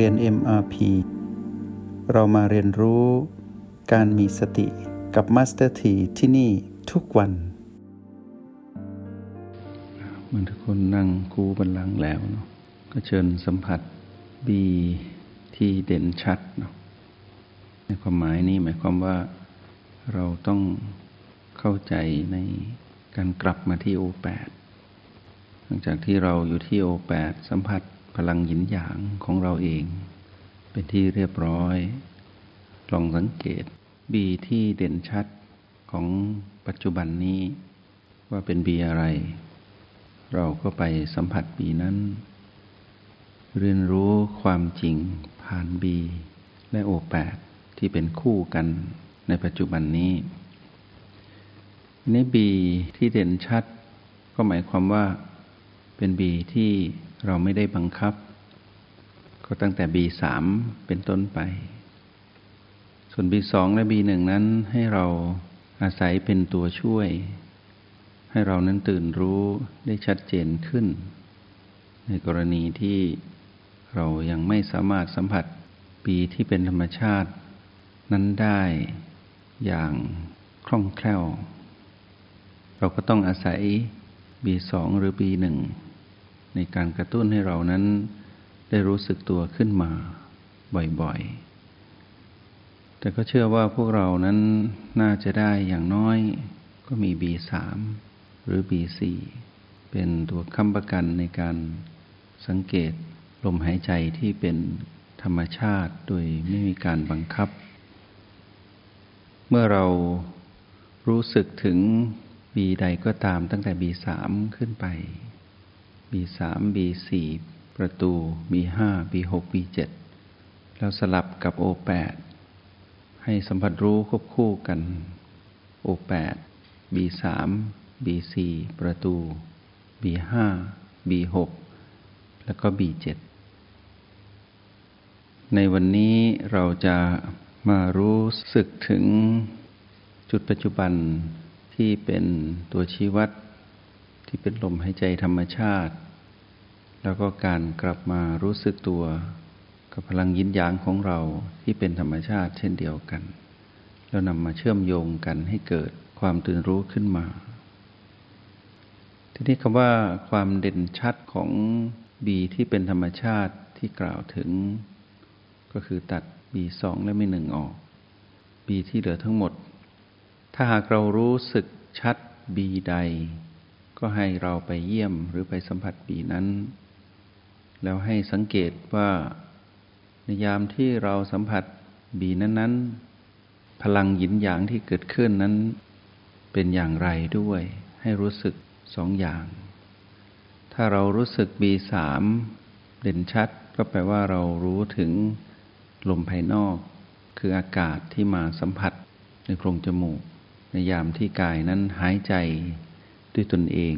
เรียน MRP เรามาเรียนรู้การมีสติกับ Master T ที่นี่ทุกวันเมื่อทุกคนนั่งคูบันลังแล้วเนาะก็เชิญสัมผัส B ที่เด่นชัดเนาะในความหมายนี้หมายความว่าเราต้องเข้าใจในการกลับมาที่ O8 หลังจากที่เราอยู่ที่ O8 สัมผัสพลังหยินหยางของเราเองเป็นที่เรียบร้อยลองสังเกต B ที่เด่นชัดของปัจจุบันนี้ว่าเป็น B อะไรเราก็ไปสัมผัส B นั้นเรียนรู้ความจริงผ่าน B และ O8 ที่เป็นคู่กันในปัจจุบันนี้ใน B ที่เด่นชัดก็หมายความว่าเป็น B ที่เราไม่ได้บังคับก็ตั้งแต่ B3 เป็นต้นไปส่วน B2 และ B1 นั้นให้เราอาศัยเป็นตัวช่วยให้เรานั้นตื่นรู้ได้ชัดเจนขึ้นในกรณีที่เรายังไม่สามารถสัมผัส B ที่เป็นธรรมชาตินั้นได้อย่างคล่องแคล่วเราก็ต้องอาศัย B2 หรือ B1 ในการกระตุ้นให้เรานั้นได้รู้สึกตัวขึ้นมาบ่อยๆแต่ก็เชื่อว่าพวกเรานั้นน่าจะได้อย่างน้อยก็มี B3 หรือ B4 เป็นตัวค้ำประกันในการสังเกตลมหายใจที่เป็นธรรมชาติโดยไม่มีการบังคับเมื่อเรารู้สึกถึง B ใดก็ตามตั้งแต่ B3 ขึ้นไป B3 B4 ประตู B5 B6 B7 แล้วสลับกับ O8 ให้สัมผัสรู้ควบคู่กัน O8 B3 B4 ประตู B5 B6 แล้วก็ B7 ในวันนี้เราจะมารู้สึกถึงจุดปัจจุบันที่เป็นตัวชี้วัดที่เป็นลมหายใจธรรมชาติแล้วก็การกลับมารู้สึกตัวกับพลังยินหยางของเราที่เป็นธรรมชาติเช่นเดียวกันแล้วนำมาเชื่อมโยงกันให้เกิดความตื่นรู้ขึ้นมาทีนี้คำว่าความเด่นชัดของ B ที่เป็นธรรมชาติที่กล่าวถึงก็คือตัด B2 และB1 ออก B ที่เหลือทั้งหมดถ้าหากเรารู้สึกชัด B ใดก็ให้เราไปเยี่ยมหรือไปสัมผัส B นั้นแล้วให้สังเกตว่าในยามที่เราสัมผัส B นั้นพลังหยินหยางที่เกิดขึ้นนั้นเป็นอย่างไรด้วยให้รู้สึกสองอย่างถ้าเรารู้สึก B3 เด่นชัดก็แปลว่าเรารู้ถึงลมภายนอกคืออากาศที่มาสัมผัสในโพรงจมูกในยามที่กายนั้นหายใจด้วยตนเอง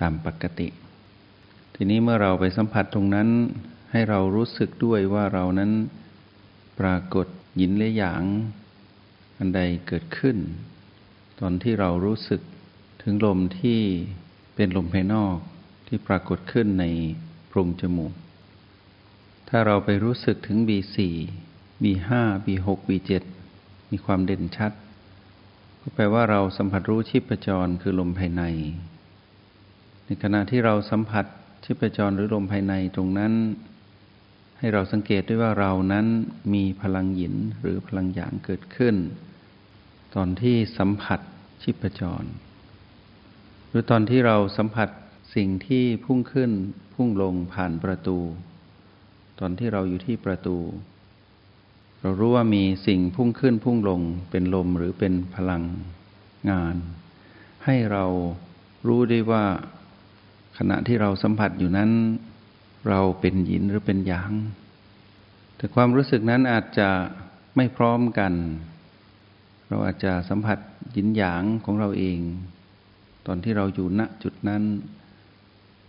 ตามปกติทีนี้เมื่อเราไปสัมผัสตรงนั้นให้เรารู้สึกด้วยว่าเรานั้นปรากฏหยินและหยางอันใดเกิดขึ้นตอนที่เรารู้สึกถึงลมที่เป็นลมภายนอกที่ปรากฏขึ้นในโพรงจมูกถ้าเราไปรู้สึกถึง B4 B5 B6 B7 มีความเด่นชัดก็แปลว่าเราสัมผัสรู้ชีพจรคือลมภายในในขณะที่เราสัมผัสชีพจรหรือลมภายในตรงนั้นให้เราสังเกตด้วยว่าเรานั้นมีพลังหยินหรือพลังหยางเกิดขึ้นตอนที่สัมผัสชีพจรหรือตอนที่เราสัมผัสสิ่งที่พุ่งขึ้นพุ่งลงผ่านประตูตอนที่เราอยู่ที่ประตูเรารู้ว่ามีสิ่งพุ่งขึ้นพุ่งลงเป็นลมหรือเป็นพลังงานให้เรารู้ได้ว่าขณะที่เราสัมผัสอยู่นั้นเราเป็นหยินหรือเป็นหยางแต่ความรู้สึกนั้นอาจจะไม่พร้อมกันเราอาจจะสัมผัสหยินหยางของเราเองตอนที่เราอยู่ณจุดนั้น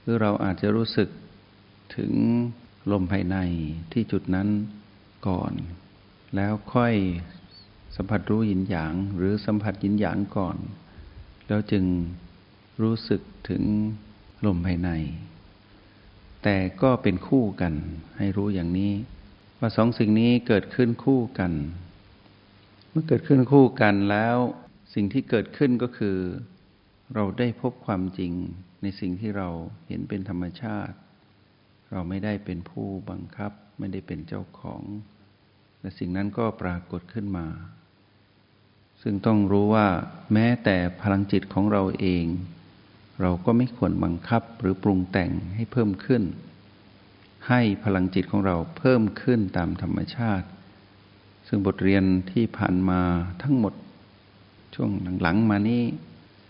หรือเราอาจจะรู้สึกถึงลมภายในที่จุดนั้นก่อนแล้วค่อยสัมผัสรู้หยินหยางหรือสัมผัสหยินหยางก่อนแล้วจึงรู้สึกถึงลมภายในแต่ก็เป็นคู่กันให้รู้อย่างนี้ ว่าสองสิ่งนี้เกิดขึ้นคู่กันเมื่อเกิดขึ้นคู่กันแล้วสิ่งที่เกิดขึ้นก็คือเราได้พบความจริงในสิ่งที่เราเห็นเป็นธรรมชาติเราไม่ได้เป็นผู้บังคับไม่ได้เป็นเจ้าของและสิ่งนั้นก็ปรากฏขึ้นมาซึ่งต้องรู้ว่าแม้แต่พลังจิตของเราเองเราก็ไม่ควรบังคับหรือปรุงแต่งให้เพิ่มขึ้นให้พลังจิตของเราเพิ่มขึ้นตามธรรมชาติซึ่งบทเรียนที่ผ่านมาทั้งหมดช่วงหลังๆมานี้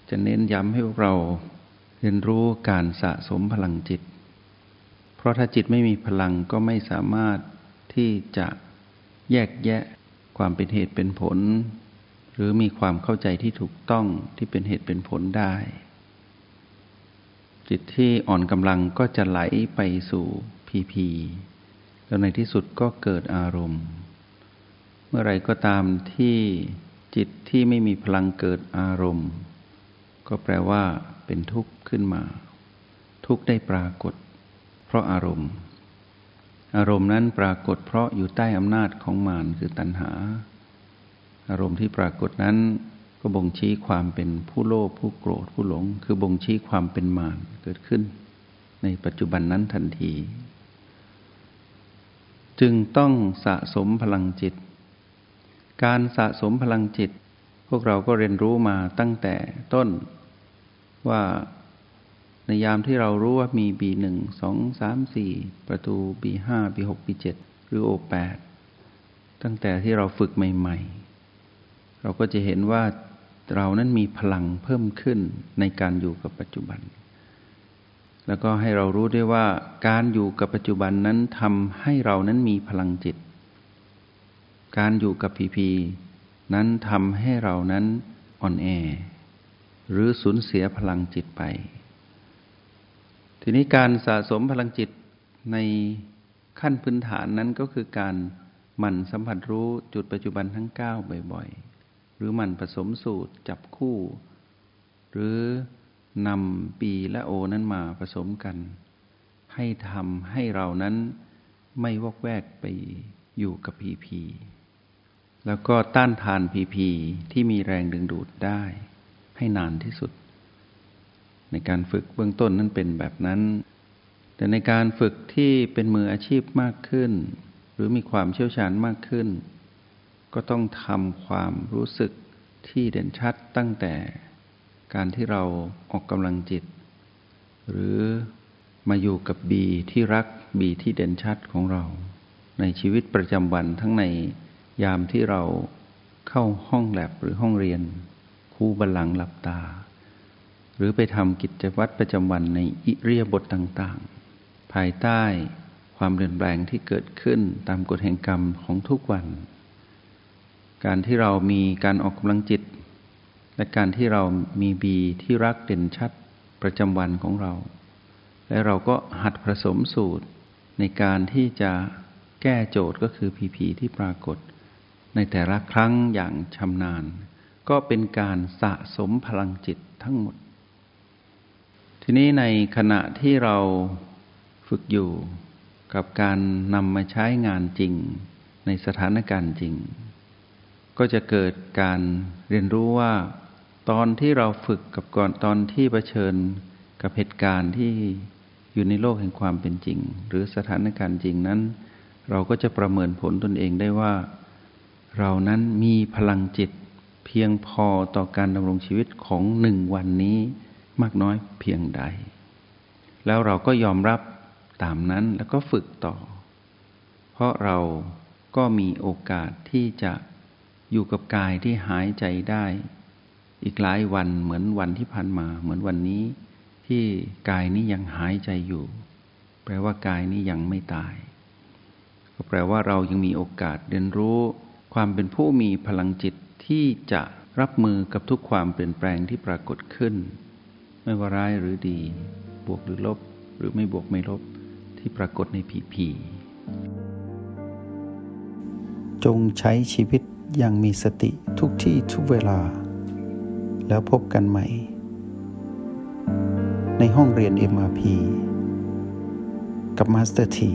จะเน้นย้ำให้พวกเราเรียนรู้การสะสมพลังจิตเพราะถ้าจิตไม่มีพลังก็ไม่สามารถที่จะแยกแยะความเป็นเหตุเป็นผลหรือมีความเข้าใจที่ถูกต้องที่เป็นเหตุเป็นผลได้จิตที่อ่อนกำลังก็จะไหลไปสู่ผีๆแล้วในที่สุดก็เกิดอารมณ์เมื่อไรก็ตามที่จิตที่ไม่มีพลังเกิดอารมณ์ก็แปลว่าเป็นทุกข์ขึ้นมาทุกข์ได้ปรากฏเพราะอารมณ์นั้นปรากฏเพราะอยู่ใต้อำนาจของมารคือตัณหาอารมณ์ที่ปรากฏนั้นก็บ่งชี้ความเป็นผู้โลภผู้โกรธผู้หลงคือบ่งชี้ความเป็นมารเกิดขึ้นในปัจจุบันนั้นทันทีจึงต้องสะสมพลังจิตการสะสมพลังจิตพวกเราก็เรียนรู้มาตั้งแต่ต้นว่าในยามที่เรารู้ว่ามี B1 2 3 4 ประตู B5 B6 B7 หรือ O8 ตั้งแต่ที่เราฝึกใหม่ๆเราก็จะเห็นว่าเรานั้นมีพลังเพิ่มขึ้นในการอยู่กับปัจจุบันแล้วก็ให้เรารู้ด้วยว่าการอยู่กับปัจจุบันนั้นทำให้เรานั้นมีพลังจิตการอยู่กับผีๆนั้นทำให้เรานั้นอ่อนแอหรือสูญเสียพลังจิตไปทีนี้การสะสมพลังจิตในขั้นพื้นฐานนั้นก็คือการหมั่นสัมผัสรู้จุดปัจจุบันทั้ง9บ่อยๆหรือหมั่นผสมสูตรจับคู่หรือนำปีและโอนั้นมาผสมกันให้ทำให้เรานั้นไม่วอกแวกไปอยู่กับผีๆแล้วก็ต้านทานผีๆที่มีแรงดึงดูดได้ให้นานที่สุดในการฝึกเบื้องต้นนั้นเป็นแบบนั้นแต่ในการฝึกที่เป็นมืออาชีพมากขึ้นหรือมีความเชี่ยวชาญมากขึ้นก็ต้องทำความรู้สึกที่เด่นชัดตั้งแต่การที่เราออกกำลังจิตหรือมาอยู่กับบีที่รักบีที่เด่นชัดของเราในชีวิตประจำวันทั้งในยามที่เราเข้าห้องแลบหรือห้องเรียนคู่บัลลังก์หลับตาหรือไปทำกิจวัตรประจำวันในอิริยาบถต่างๆภายใต้ความเปลี่ยนแปลงที่เกิดขึ้นตามกฎแห่งกรรมของทุกวันการที่เรามีการออกกำลังจิตและการที่เรามีบีที่รักเด่นชัดประจำวันของเราและเราก็หัดผสมสูตรในการที่จะแก้โจทย์ก็คือผีๆที่ปรากฏในแต่ละครั้งอย่างชำนาญก็เป็นการสะสมพลังจิตทั้งหมดทีนี้ในขณะที่เราฝึกอยู่กับการนำมาใช้งานจริงในสถานการณ์จริงก็จะเกิดการเรียนรู้ว่าตอนที่เราฝึกกับก่อนตอนที่เผชิญกับเหตุการณ์ที่อยู่ในโลกแห่งความเป็นจริงหรือสถานการณ์จริงนั้นเราก็จะประเมินผลตนเองได้ว่าเรานั้นมีพลังจิตเพียงพอต่อการดำรงชีวิตของ1วันนี้มากน้อยเพียงใดแล้วเราก็ยอมรับตามนั้นแล้วก็ฝึกต่อเพราะเราก็มีโอกาสที่จะอยู่กับกายที่หายใจได้อีกหลายวันเหมือนวันที่ผ่านมาเหมือนวันนี้ที่กายนี้ยังหายใจอยู่แปลว่ากายนี้ยังไม่ตายก็แปลว่าเรายังมีโอกาสเรียนรู้ความเป็นผู้มีพลังจิตที่จะรับมือกับทุกความเปลี่ยนแปลงที่ปรากฏขึ้นไม่ว่าร้ายหรือดีบวกหรือลบหรือไม่บวกไม่ลบที่ปรากฏในผีๆจงใช้ชีวิตอย่างมีสติทุกที่ทุกเวลาแล้วพบกันใหม่ในห้องเรียน MRP กับมาสเตอร์ที